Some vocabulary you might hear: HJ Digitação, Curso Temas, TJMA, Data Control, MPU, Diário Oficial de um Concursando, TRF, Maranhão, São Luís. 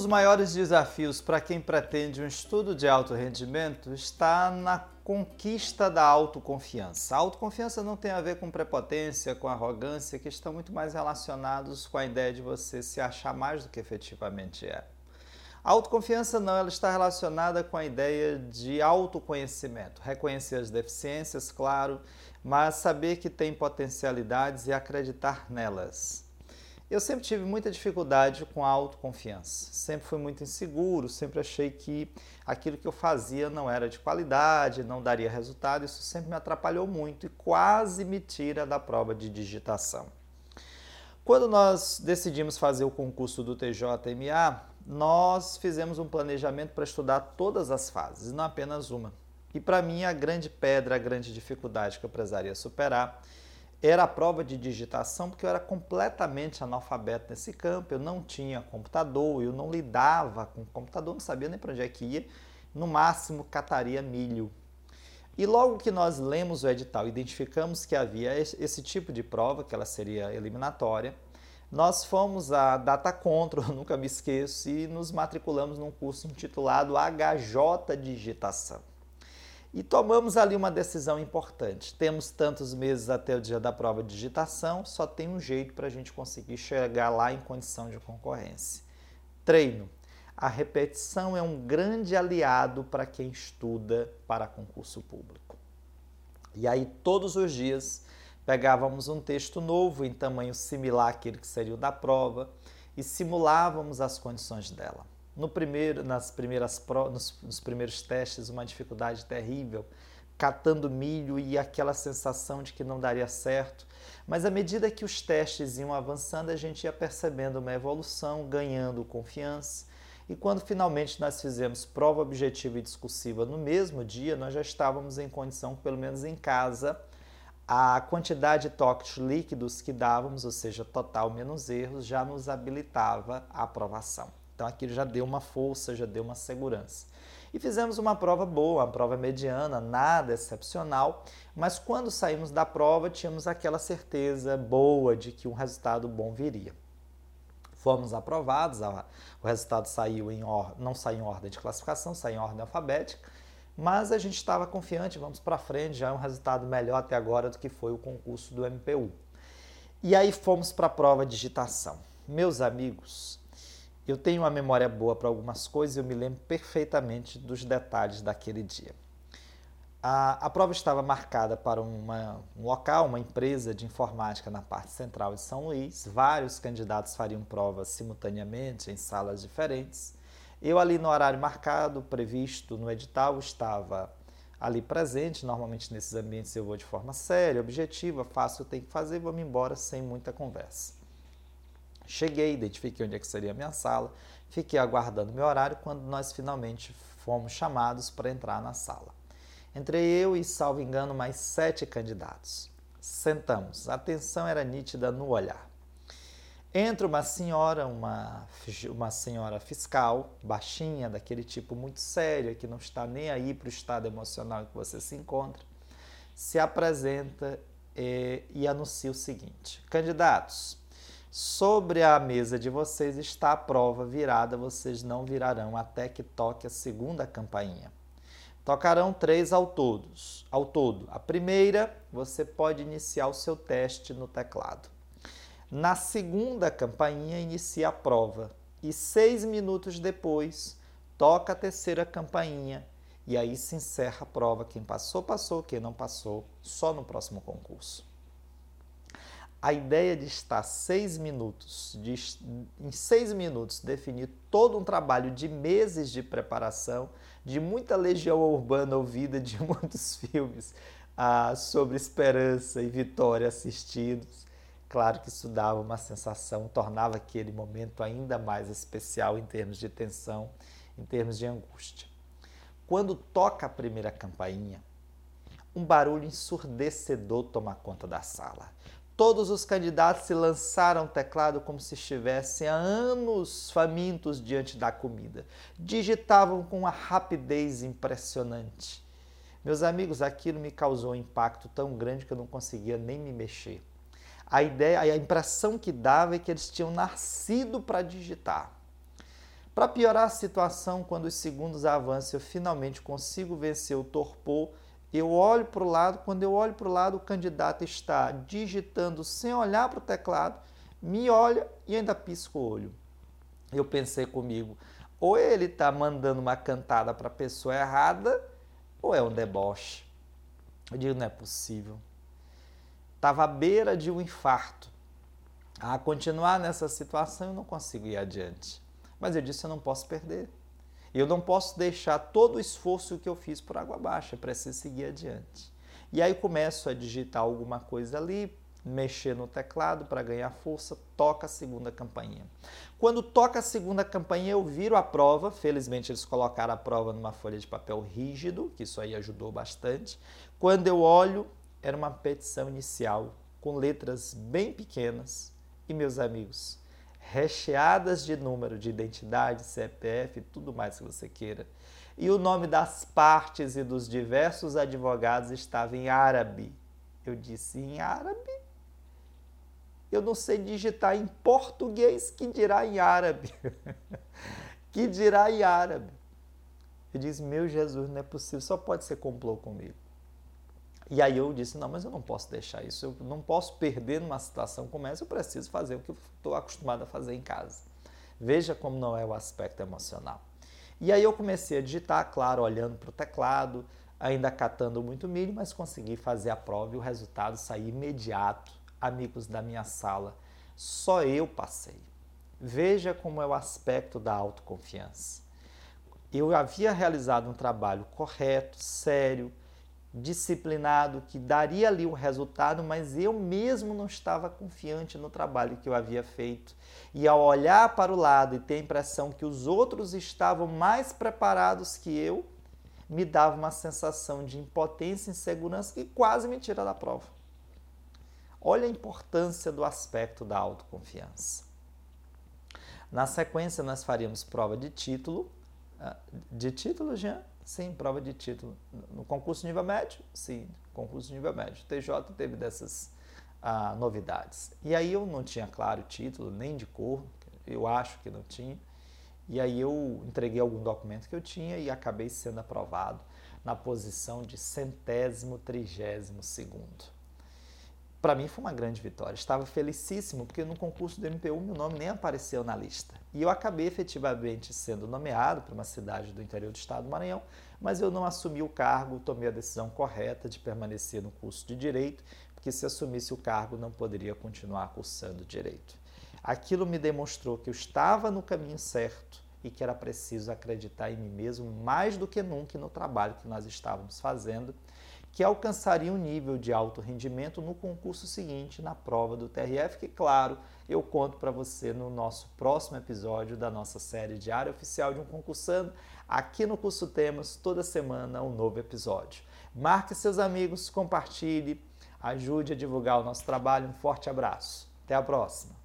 dos maiores desafios para quem pretende um estudo de alto rendimento está na conquista da autoconfiança. A autoconfiança não tem a ver com prepotência, com arrogância, que estão muito mais relacionados com a ideia de você se achar mais do que efetivamente é. A autoconfiança não, ela está relacionada com a ideia de autoconhecimento, reconhecer as deficiências, claro, mas saber que tem potencialidades e acreditar nelas. Eu sempre tive muita dificuldade com a autoconfiança, sempre fui muito inseguro, sempre achei que aquilo que eu fazia não era de qualidade, não daria resultado, isso sempre me atrapalhou muito e quase me tira da prova de digitação. Quando nós decidimos fazer o concurso do TJMA, nós fizemos um planejamento para estudar todas as fases, não apenas uma. E para mim a grande pedra, a grande dificuldade que eu precisaria superar era a prova de digitação, porque eu era completamente analfabeto nesse campo, eu não tinha computador, eu não lidava com computador, não sabia nem para onde é que ia, no máximo cataria milho. E logo que nós lemos o edital, identificamos que havia esse tipo de prova, que ela seria eliminatória, nós fomos à Data Control, eu nunca me esqueço, e nos matriculamos num curso intitulado HJ Digitação. E tomamos ali uma decisão importante. Temos tantos meses até o dia da prova de digitação, só tem um jeito para a gente conseguir chegar lá em condição de concorrência. Treino. A repetição é um grande aliado para quem estuda para concurso público. E aí, todos os dias, pegávamos um texto novo em tamanho similar àquele que seria o da prova e simulávamos as condições dela. Nos primeiros testes, uma dificuldade terrível, catando milho e aquela sensação de que não daria certo. Mas à medida que os testes iam avançando, a gente ia percebendo uma evolução, ganhando confiança. E quando finalmente nós fizemos prova objetiva e discursiva no mesmo dia, nós já estávamos em condição, pelo menos em casa, a quantidade de toques líquidos que dávamos, ou seja, total menos erros, já nos habilitava à aprovação. Então aquilo já deu uma força, já deu uma segurança. E fizemos uma prova boa, uma prova mediana, nada excepcional, mas quando saímos da prova tínhamos aquela certeza boa de que um resultado bom viria. Fomos aprovados, o resultado não saiu em ordem de classificação, saiu em ordem alfabética, mas a gente estava confiante, vamos para frente, já é um resultado melhor até agora do que foi o concurso do MPU. E aí fomos para a prova de digitação. Meus amigos, eu tenho uma memória boa para algumas coisas e eu me lembro perfeitamente dos detalhes daquele dia. A prova estava marcada para um local, uma empresa de informática na parte central de São Luís. Vários candidatos fariam provas simultaneamente em salas diferentes. Eu ali no horário marcado, previsto no edital, estava ali presente. Normalmente nesses ambientes eu vou de forma séria, objetiva, faço o que tenho que fazer e vou-me embora sem muita conversa. Cheguei, identifiquei onde é que seria a minha sala, fiquei aguardando meu horário quando nós finalmente fomos chamados para entrar na sala. Entrei eu e, salvo engano, mais 7 candidatos. Sentamos. A tensão era nítida no olhar. Entra uma senhora, uma senhora fiscal, baixinha, daquele tipo muito séria, que não está nem aí para o estado emocional em que você se encontra, se apresenta e anuncia o seguinte: candidatos, sobre a mesa de vocês está a prova virada, vocês não virarão até que toque a segunda campainha. Tocarão 3 ao todo. A primeira, você pode iniciar o seu teste no teclado. Na segunda campainha, inicia a prova. E 6 minutos depois, toca a terceira campainha. E aí se encerra a prova. Quem passou, passou. Quem não passou, só no próximo concurso. A ideia de estar 6 minutos, em 6 minutos, definir todo um trabalho de meses de preparação, de muita legião urbana ouvida, de muitos filmes sobre esperança e vitória assistidos. Claro que isso dava uma sensação, tornava aquele momento ainda mais especial em termos de tensão, em termos de angústia. Quando toca a primeira campainha, um barulho ensurdecedor toma conta da sala. Todos os candidatos se lançaram ao teclado como se estivessem há anos famintos diante da comida. Digitavam com uma rapidez impressionante. Meus amigos, aquilo me causou um impacto tão grande que eu não conseguia nem me mexer. A impressão que dava é que eles tinham nascido para digitar. Para piorar a situação, quando os segundos avançam, eu finalmente consigo vencer o torpor. Eu olho para o lado, quando eu olho para o lado, o candidato está digitando sem olhar para o teclado, me olha e ainda pisca o olho. Eu pensei comigo, ou ele está mandando uma cantada para a pessoa errada, ou é um deboche. Eu digo, não é possível. Estava à beira de um infarto. A continuar nessa situação, eu não consigo ir adiante. Mas eu disse, eu não posso perder. Eu não posso deixar todo o esforço que eu fiz por água abaixo, eu preciso seguir adiante. E aí começo a digitar alguma coisa ali, mexer no teclado para ganhar força, toca a segunda campainha. Quando toca a segunda campainha, eu viro a prova, felizmente eles colocaram a prova numa folha de papel rígido, que isso aí ajudou bastante. Quando eu olho, era uma petição inicial, com letras bem pequenas, e meus amigos, recheadas de número de identidade, CPF, tudo mais que você queira. E o nome das partes e dos diversos advogados estava em árabe. Eu disse, em árabe? Eu não sei digitar em português, que dirá em árabe? Que dirá em árabe? Eu disse, meu Jesus, não é possível, só pode ser complô comigo. E aí eu disse, não, mas eu não posso deixar isso, eu não posso perder numa situação como essa, eu preciso fazer o que eu estou acostumado a fazer em casa. Veja como não é o aspecto emocional. E aí eu comecei a digitar, claro, olhando para o teclado, ainda catando muito milho, mas consegui fazer a prova e o resultado saiu imediato. Amigos da minha sala, só eu passei. Veja como é o aspecto da autoconfiança. Eu havia realizado um trabalho correto, sério, disciplinado, que daria ali um resultado, mas eu mesmo não estava confiante no trabalho que eu havia feito. E ao olhar para o lado e ter a impressão que os outros estavam mais preparados que eu, me dava uma sensação de impotência e insegurança que quase me tira da prova. Olha a importância do aspecto da autoconfiança. Na sequência, nós faríamos prova de título. De título, Jean? Sim, prova de título. No concurso de nível médio? Sim, concurso de nível médio. O TJ teve dessas novidades. E aí eu não tinha, claro, título, nem de cor, eu acho que não tinha. E aí eu entreguei algum documento que eu tinha e acabei sendo aprovado na posição de 132º. Para mim foi uma grande vitória. Estava felicíssimo porque no concurso do MPU meu nome nem apareceu na lista. E eu acabei efetivamente sendo nomeado para uma cidade do interior do estado do Maranhão, mas eu não assumi o cargo, tomei a decisão correta de permanecer no curso de Direito, porque se assumisse o cargo não poderia continuar cursando Direito. Aquilo me demonstrou que eu estava no caminho certo e que era preciso acreditar em mim mesmo mais do que nunca no trabalho que nós estávamos fazendo, que alcançaria um nível de alto rendimento no concurso seguinte, na prova do TRF, que, claro, eu conto para você no nosso próximo episódio da nossa série Diário Oficial de um Concursando, aqui no Curso Temas, toda semana um novo episódio. Marque seus amigos, compartilhe, ajude a divulgar o nosso trabalho. Um forte abraço. Até a próxima.